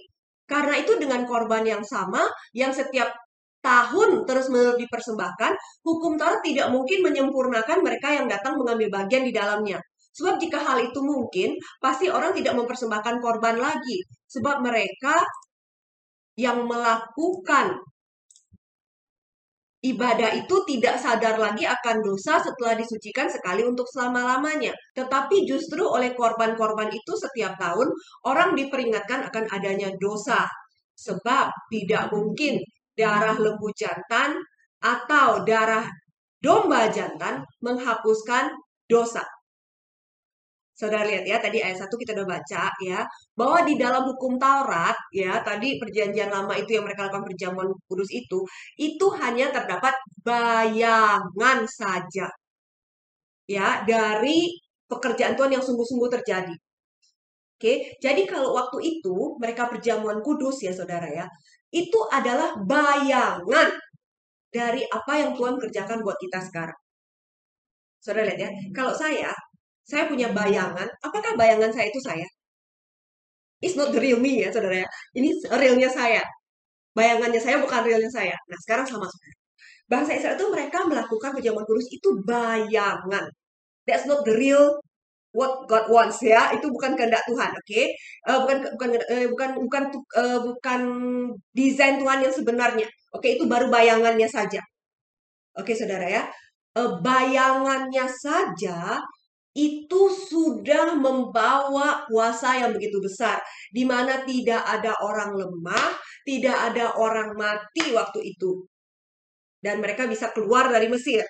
Karena itu dengan korban yang sama, yang setiap tahun terus-menerus dipersembahkan, hukum Taurat tidak mungkin menyempurnakan mereka yang datang mengambil bagian di dalamnya. Sebab jika hal itu mungkin, pasti orang tidak mempersembahkan korban lagi. Sebab mereka yang melakukan ibadah itu tidak sadar lagi akan dosa setelah disucikan sekali untuk selama-lamanya. Tetapi justru oleh korban-korban itu setiap tahun, orang diperingatkan akan adanya dosa. Sebab tidak mungkin darah lembu jantan atau darah domba jantan menghapuskan dosa. Saudara lihat ya, tadi ayat 1 kita udah baca ya, bahwa di dalam hukum Taurat ya, tadi perjanjian lama itu yang mereka lakukan perjamuan kudus itu hanya terdapat bayangan saja ya, dari pekerjaan Tuhan yang sungguh-sungguh terjadi. Oke, jadi kalau waktu itu mereka perjamuan kudus ya saudara ya, itu adalah bayangan dari apa yang Tuhan kerjakan buat kita sekarang. Saudara lihat ya, kalau saya punya bayangan, apakah bayangan saya itu saya? It's not the real me ya saudara ya. Ini realnya saya. Bayangannya saya bukan realnya saya. Nah sekarang sama saudara. Bangsa Israel itu mereka melakukan perjamuan kudus itu bayangan. That's not the real what God wants ya. Itu bukan kehendak Tuhan, oke? Okay? Bukan desain Tuhan yang sebenarnya. Oke, itu baru bayangannya saja. Oke, saudara ya. Bayangannya saja itu sudah membawa kuasa yang begitu besar, di mana tidak ada orang lemah, tidak ada orang mati waktu itu. Dan mereka bisa keluar dari Mesir.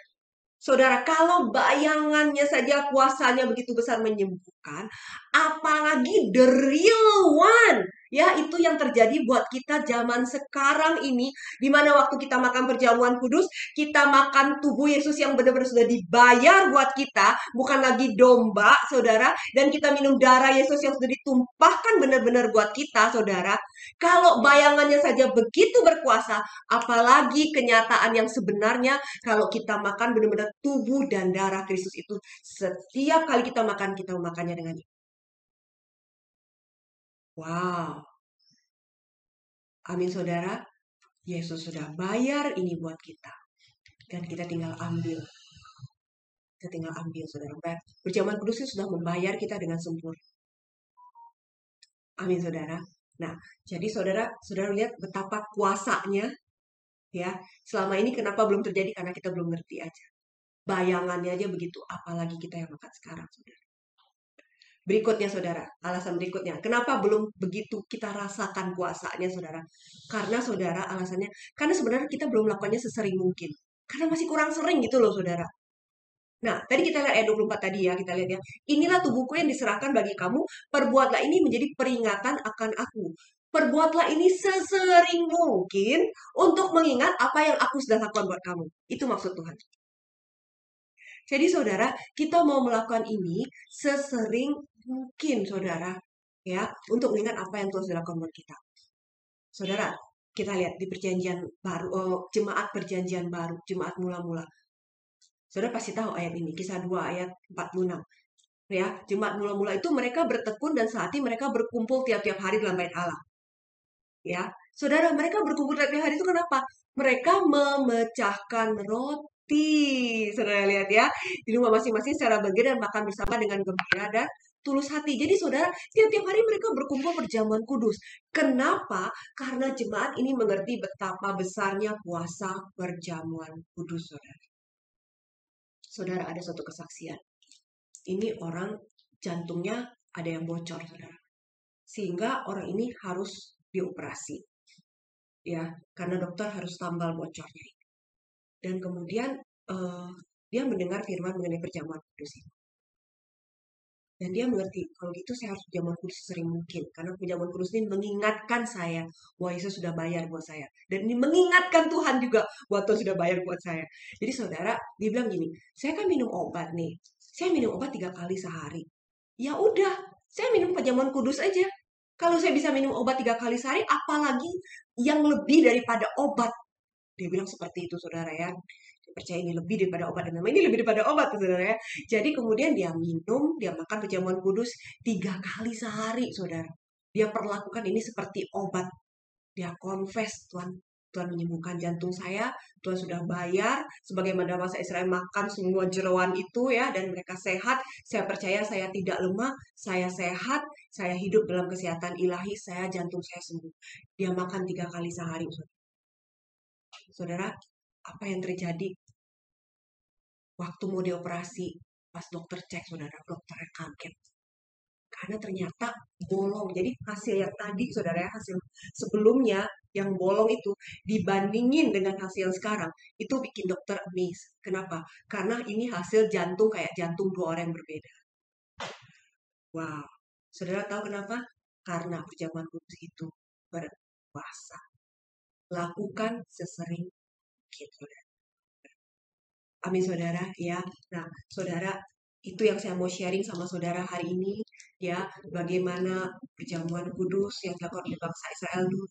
Saudara, kalau bayangannya saja kuasanya begitu besar menyembuhkan, apalagi the real one. Ya, itu yang terjadi buat kita zaman sekarang ini, di mana waktu kita makan perjamuan kudus, kita makan tubuh Yesus yang benar-benar sudah dibayar buat kita, bukan lagi domba, saudara. Dan kita minum darah Yesus yang sudah ditumpahkan benar-benar buat kita, saudara. Kalau bayangannya saja begitu berkuasa, apalagi kenyataan yang sebenarnya kalau kita makan benar-benar tubuh dan darah Kristus itu, setiap kali kita makannya dengan itu. Wow, amin saudara, Yesus sudah bayar ini buat kita. Dan kita tinggal ambil. Kita tinggal ambil saudara. Perjamuan kudus sudah membayar kita dengan sempurna. Amin saudara. Nah, jadi saudara lihat betapa kuasanya. Ya, selama ini kenapa belum terjadi? Karena kita belum ngerti aja. Bayangannya aja begitu, apalagi kita yang makan sekarang saudara. Berikutnya saudara, alasan berikutnya. Kenapa belum begitu kita rasakan kuasanya saudara? Karena saudara alasannya, karena sebenarnya kita belum melakukannya sesering mungkin. Karena masih kurang sering gitu loh saudara. Nah, tadi kita lihat ayat 24 tadi ya, kita lihat ya. Inilah tubuhku yang diserahkan bagi kamu, perbuatlah ini menjadi peringatan akan aku. Perbuatlah ini sesering mungkin untuk mengingat apa yang aku sudah lakukan buat kamu. Itu maksud Tuhan. Jadi saudara, kita mau melakukan ini sesering mungkin saudara, ya, untuk mengingat apa yang Tuhan sudah lakukan buat kita. Saudara, kita lihat di perjanjian baru, jemaat perjanjian baru, jemaat mula-mula. Saudara pasti tahu ayat ini, kisah 2 ayat 46. Ya, jemaat mula-mula itu mereka bertekun dan sehati mereka berkumpul tiap-tiap hari dalam bait Allah. Ya, saudara, mereka berkumpul tiap-tiap hari itu kenapa? Mereka memecahkan roti. Saudara lihat ya, di rumah masing-masing secara bagian dan makan bersama dengan gembira dan tulus hati. Jadi saudara, tiap-tiap hari mereka berkumpul perjamuan kudus. Kenapa? Karena jemaat ini mengerti betapa besarnya kuasa perjamuan kudus, saudara. Saudara, ada suatu kesaksian. Ini orang jantungnya ada yang bocor, saudara. Sehingga orang ini harus dioperasi. Ya, karena dokter harus tambal bocornya. Dan kemudian dia mendengar firman mengenai perjamuan kudus ini. Dan dia mengerti, kalau gitu saya harus perjamuan kudus sering mungkin. Karena perjamuan kudus ini mengingatkan saya bahwa Yesus sudah bayar buat saya. Dan ini mengingatkan Tuhan juga bahwa Tuhan sudah bayar buat saya. Jadi saudara, dia bilang gini, saya kan minum obat nih. Saya minum obat 3 kali sehari. Ya udah, saya minum perjamuan kudus aja. Kalau saya bisa minum obat 3 kali sehari, apalagi yang lebih daripada obat. Dia bilang seperti itu, saudara ya. Dia percaya ini lebih daripada obat. Dan ini lebih daripada obat, saudara ya. Jadi kemudian dia minum, dia makan perjamuan kudus 3 kali sehari, saudara. Dia perlakukan ini seperti obat. Dia confess, Tuhan menyembuhkan jantung saya, Tuhan sudah bayar, sebagaimana masa Israel makan semua jeroan itu ya, dan mereka sehat, saya percaya saya tidak lemah, saya sehat, saya hidup dalam kesehatan ilahi, saya jantung saya sembuh. Dia makan 3 kali sehari, saudara. Saudara, apa yang terjadi? Waktu mau dioperasi, pas dokter cek, saudara, dokternya kaget. Karena ternyata bolong. Jadi hasil yang tadi, saudara, hasil sebelumnya yang bolong itu dibandingin dengan hasil sekarang, itu bikin dokter amazed. Kenapa? Karena ini hasil jantung kayak jantung 2 orang yang berbeda. Wow. Saudara tahu kenapa? Karena perjamuan kudus itu berkuasa. Lakukan sesering mungkin, saudara. Amin, saudara. Ya, nah, saudara, itu yang saya mau sharing sama saudara hari ini, ya, bagaimana perjamuan kudus yang dilakukan oleh bangsa Israel dulu.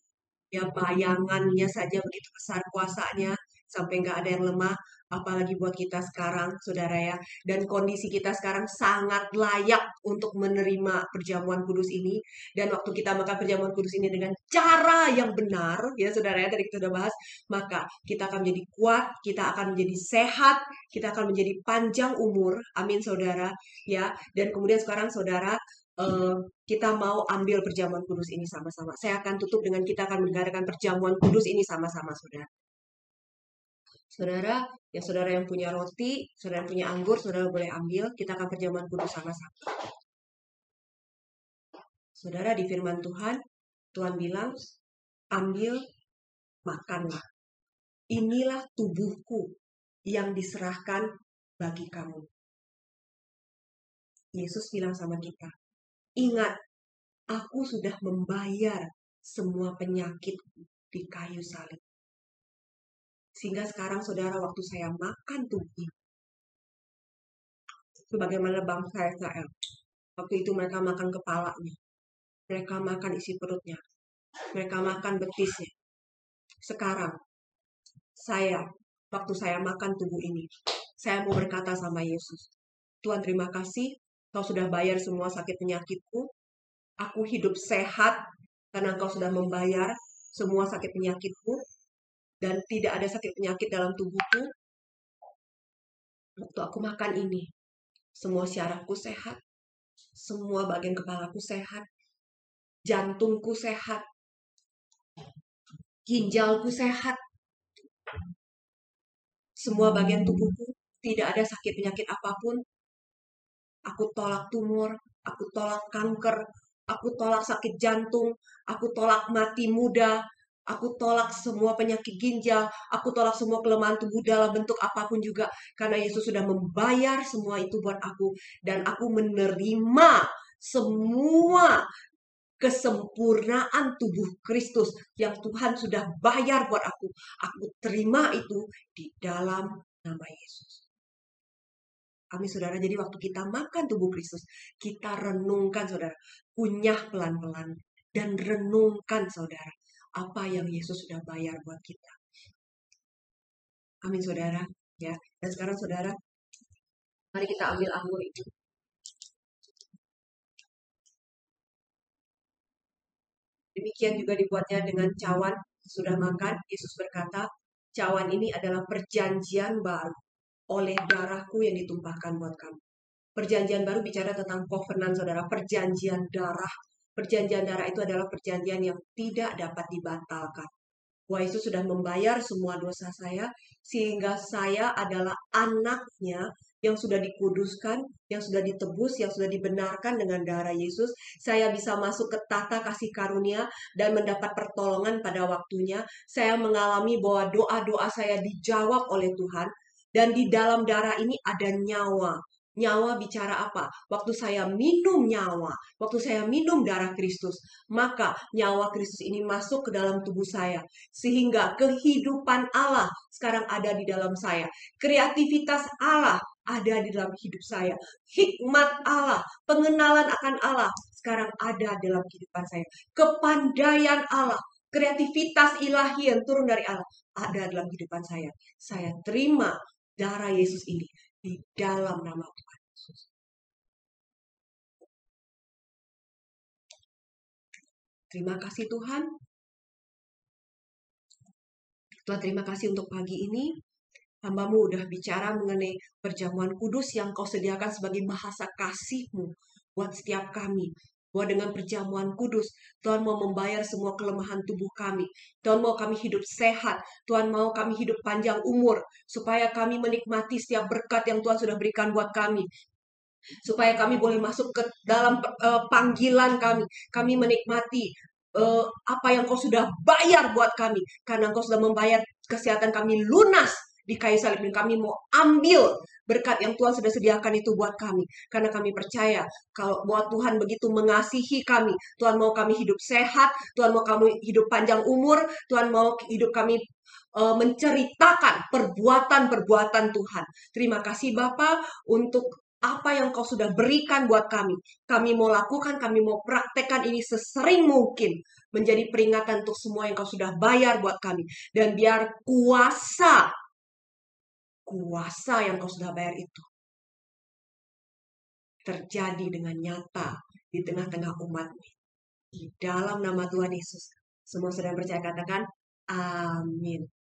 Ya, bayangannya saja begitu besar kuasanya, sampai nggak ada yang lemah, apalagi buat kita sekarang, saudara ya. Dan kondisi kita sekarang sangat layak untuk menerima perjamuan kudus ini. Dan waktu kita makan perjamuan kudus ini dengan cara yang benar, ya saudara ya, tadi kita sudah bahas, maka kita akan menjadi kuat, kita akan menjadi sehat, kita akan menjadi panjang umur, amin saudara, ya. Dan kemudian sekarang saudara, kita mau ambil perjamuan kudus ini sama-sama. Saya akan tutup dengan kita akan mendengarkan perjamuan kudus ini sama-sama, saudara. Saudara, ya saudara yang punya roti, saudara yang punya anggur, saudara boleh ambil. Kita akan perjamuan kudus sama-sama. Saudara, di firman Tuhan, Tuhan bilang, ambil, makanlah. Inilah tubuhku yang diserahkan bagi kamu. Yesus bilang sama kita, ingat, aku sudah membayar semua penyakitku di kayu salib. Sehingga sekarang saudara, waktu saya makan tubuh, sebagaimana bangsa Israel, waktu itu mereka makan kepalanya, mereka makan isi perutnya, mereka makan betisnya. Sekarang, waktu saya makan tubuh ini, saya mau berkata sama Yesus, Tuhan terima kasih, Kau sudah bayar semua sakit penyakitku, aku hidup sehat, karena Engkau sudah membayar semua sakit penyakitku, dan tidak ada sakit penyakit dalam tubuhku. Waktu aku makan ini, semua syarafku sehat, semua bagian kepalaku sehat, jantungku sehat, ginjalku sehat, semua bagian tubuhku, tidak ada sakit penyakit apapun. Aku tolak tumor, aku tolak kanker, aku tolak sakit jantung, aku tolak mati muda, aku tolak semua penyakit ginjal, aku tolak semua kelemahan tubuh dalam bentuk apapun juga. Karena Yesus sudah membayar semua itu buat aku. Dan aku menerima semua kesempurnaan tubuh Kristus yang Tuhan sudah bayar buat aku. Aku terima itu di dalam nama Yesus. Amin, saudara. Jadi waktu kita makan tubuh Kristus, kita renungkan, saudara. Kunyah pelan-pelan dan renungkan, saudara, apa yang Yesus sudah bayar buat kita. Amin, saudara. Ya. Dan sekarang, saudara, mari kita ambil anggur itu. Demikian juga dibuatnya dengan cawan. Sudah makan, Yesus berkata, cawan ini adalah perjanjian baru oleh darahku yang ditumpahkan buat kamu. Perjanjian baru bicara tentang covenant, saudara, perjanjian darah. Perjanjian darah itu adalah perjanjian yang tidak dapat dibatalkan. Wah, Yesus sudah membayar semua dosa saya, sehingga saya adalah anaknya yang sudah dikuduskan, yang sudah ditebus, yang sudah dibenarkan dengan darah Yesus. Saya bisa masuk ke tata kasih karunia dan mendapat pertolongan pada waktunya. Saya mengalami bahwa doa-doa saya dijawab oleh Tuhan. Dan di dalam darah ini ada nyawa. Nyawa bicara apa? Waktu saya minum nyawa, waktu saya minum darah Kristus, maka nyawa Kristus ini masuk ke dalam tubuh saya. Sehingga kehidupan Allah sekarang ada di dalam saya. Kreativitas Allah ada di dalam hidup saya. Hikmat Allah, pengenalan akan Allah sekarang ada dalam kehidupan saya. Kepandaian Allah, kreativitas ilahi yang turun dari Allah ada dalam kehidupan saya. Saya terima darah Yesus ini di dalam nama Tuhan Yesus. Terima kasih Tuhan. Tuhan terima kasih untuk pagi ini. Hamba-Mu udah bicara mengenai perjamuan kudus yang Kau sediakan sebagai bahasa kasih-Mu buat setiap kami. Bahwa dengan perjamuan kudus, Tuhan mau membayar semua kelemahan tubuh kami. Tuhan mau kami hidup sehat. Tuhan mau kami hidup panjang umur. Supaya kami menikmati setiap berkat yang Tuhan sudah berikan buat kami. Supaya kami boleh masuk ke dalam panggilan kami. Kami menikmati apa yang Kau sudah bayar buat kami. Karena Kau sudah membayar kesehatan kami lunas di kayu salib. Dan kami mau ambil berkat yang Tuhan sudah sediakan itu buat kami. Karena kami percaya kalau buat Tuhan begitu mengasihi kami. Tuhan mau kami hidup sehat. Tuhan mau kami hidup panjang umur. Tuhan mau hidup kami menceritakan perbuatan-perbuatan Tuhan. Terima kasih Bapa untuk apa yang Kau sudah berikan buat kami. Kami mau lakukan, kami mau praktekkan ini sesering mungkin. Menjadi peringatan untuk semua yang Kau sudah bayar buat kami. Dan biar kuasa yang Kau sudah bayar itu terjadi dengan nyata di tengah-tengah umat-Mu. Di dalam nama Tuhan Yesus. Semua sudah percaya katakan, amin.